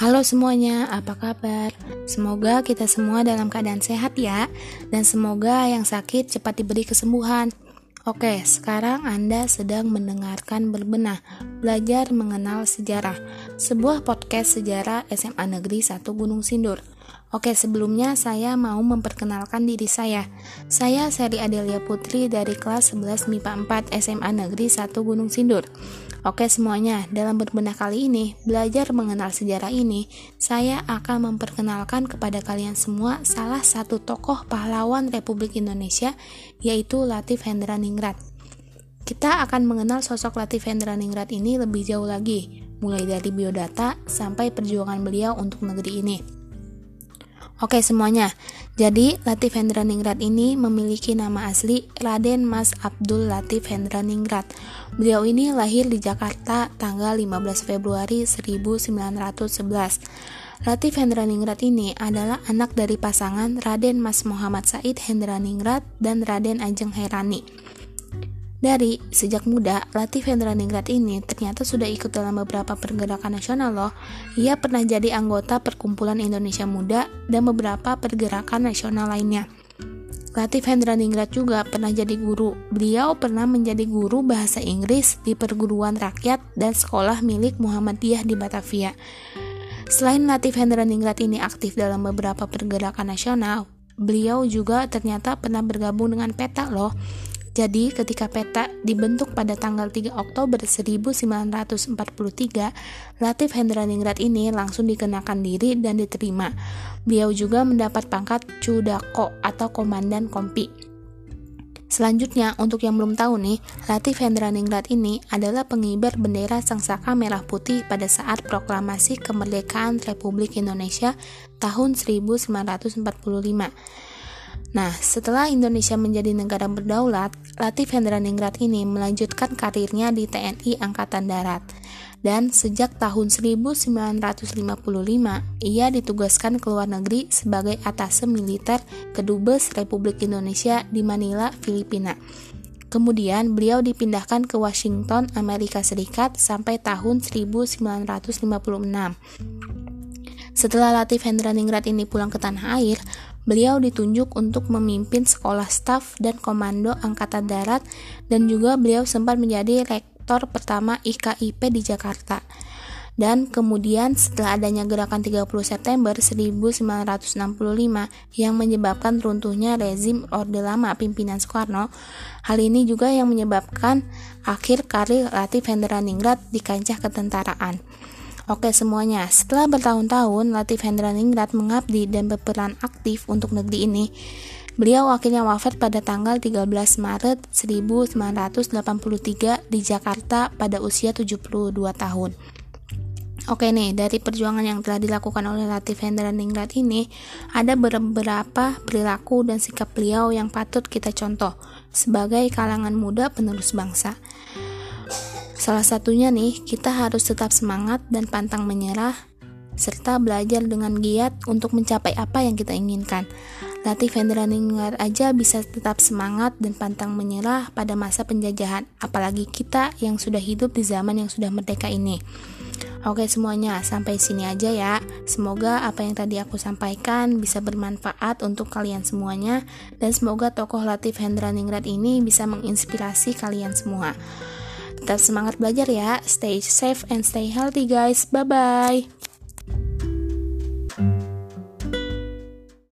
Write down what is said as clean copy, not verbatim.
Halo semuanya, apa kabar? Semoga kita semua dalam keadaan sehat ya, dan semoga yang sakit cepat diberi kesembuhan. Oke, sekarang Anda sedang mendengarkan Berbenah, Belajar Mengenal Sejarah, sebuah podcast sejarah SMA Negeri 1 Gunung Sindur. Oke, sebelumnya saya mau memperkenalkan diri saya. Saya Sari Adelia Putri dari kelas 11 MIPA 4 SMA Negeri 1 Gunung Sindur. Oke semuanya, dalam Berbenah kali ini, belajar mengenal sejarah ini, saya akan memperkenalkan kepada kalian semua salah satu tokoh pahlawan Republik Indonesia, yaitu Latief Hendraningrat. Kita akan mengenal sosok Latief Hendraningrat ini lebih jauh lagi, mulai dari biodata sampai perjuangan beliau untuk negeri ini. Oke semuanya, jadi Latief Hendraningrat ini memiliki nama asli Raden Mas Abdul Latief Hendraningrat. Beliau ini lahir di Jakarta tanggal 15 Februari 1911. Latief Hendraningrat ini adalah anak dari pasangan Raden Mas Mohammad Said Hendraningrat dan Raden Ajeng Herani. Dari sejak muda, Latief Hendraningrat ini ternyata sudah ikut dalam beberapa pergerakan nasional loh. Ia pernah jadi anggota Perkumpulan Indonesia Muda dan beberapa pergerakan nasional lainnya. Latief Hendraningrat juga pernah jadi guru. Beliau pernah menjadi guru bahasa Inggris di perguruan rakyat dan sekolah milik Muhammadiyah di Batavia. Selain Latief Hendraningrat ini aktif dalam beberapa pergerakan nasional, beliau juga ternyata pernah bergabung dengan PETA loh. Jadi, ketika PETA dibentuk pada tanggal 3 Oktober 1943, Latief Hendraningrat ini langsung dikenakan diri dan diterima. Beliau juga mendapat pangkat Cudako atau Komandan Kompi. Selanjutnya, untuk yang belum tahu nih, Latief Hendraningrat ini adalah pengibar bendera Sang Saka Merah Putih pada saat proklamasi kemerdekaan Republik Indonesia tahun 1945. Nah, setelah Indonesia menjadi negara berdaulat, Latief Hendraningrat ini melanjutkan karirnya di TNI Angkatan Darat. Dan sejak tahun 1955, ia ditugaskan ke luar negeri sebagai atase militer Kedubes Republik Indonesia di Manila, Filipina. Kemudian beliau dipindahkan ke Washington, Amerika Serikat sampai tahun 1956. Setelah Latief Hendraningrat ini pulang ke tanah air, beliau ditunjuk untuk memimpin sekolah staf dan komando angkatan darat, dan juga beliau sempat menjadi rektor pertama IKIP di Jakarta. Dan kemudian setelah adanya gerakan 30 September 1965 yang menyebabkan runtuhnya rezim Orde Lama pimpinan Soekarno, hal ini juga yang menyebabkan akhir karir Latief Hendraningrat di kancah ketentaraan. Oke semuanya, setelah bertahun-tahun Latief Hendraningrat mengabdi dan berperan aktif untuk negeri ini, beliau akhirnya wafat pada tanggal 13 Maret 1983 di Jakarta pada usia 72 tahun. Oke nih, dari perjuangan yang telah dilakukan oleh Latief Hendraningrat ini, ada beberapa perilaku dan sikap beliau yang patut kita contoh sebagai kalangan muda penerus bangsa. Salah satunya nih, kita harus tetap semangat dan pantang menyerah, serta belajar dengan giat untuk mencapai apa yang kita inginkan. Latief Hendraningrat aja bisa tetap semangat dan pantang menyerah pada masa penjajahan, apalagi kita yang sudah hidup di zaman yang sudah merdeka ini. Oke semuanya, sampai sini aja ya. Semoga apa yang tadi aku sampaikan bisa bermanfaat untuk kalian semuanya, dan semoga tokoh Latief Hendraningrat ini bisa menginspirasi kalian semua. Tetap semangat belajar ya, stay safe and stay healthy guys, bye-bye.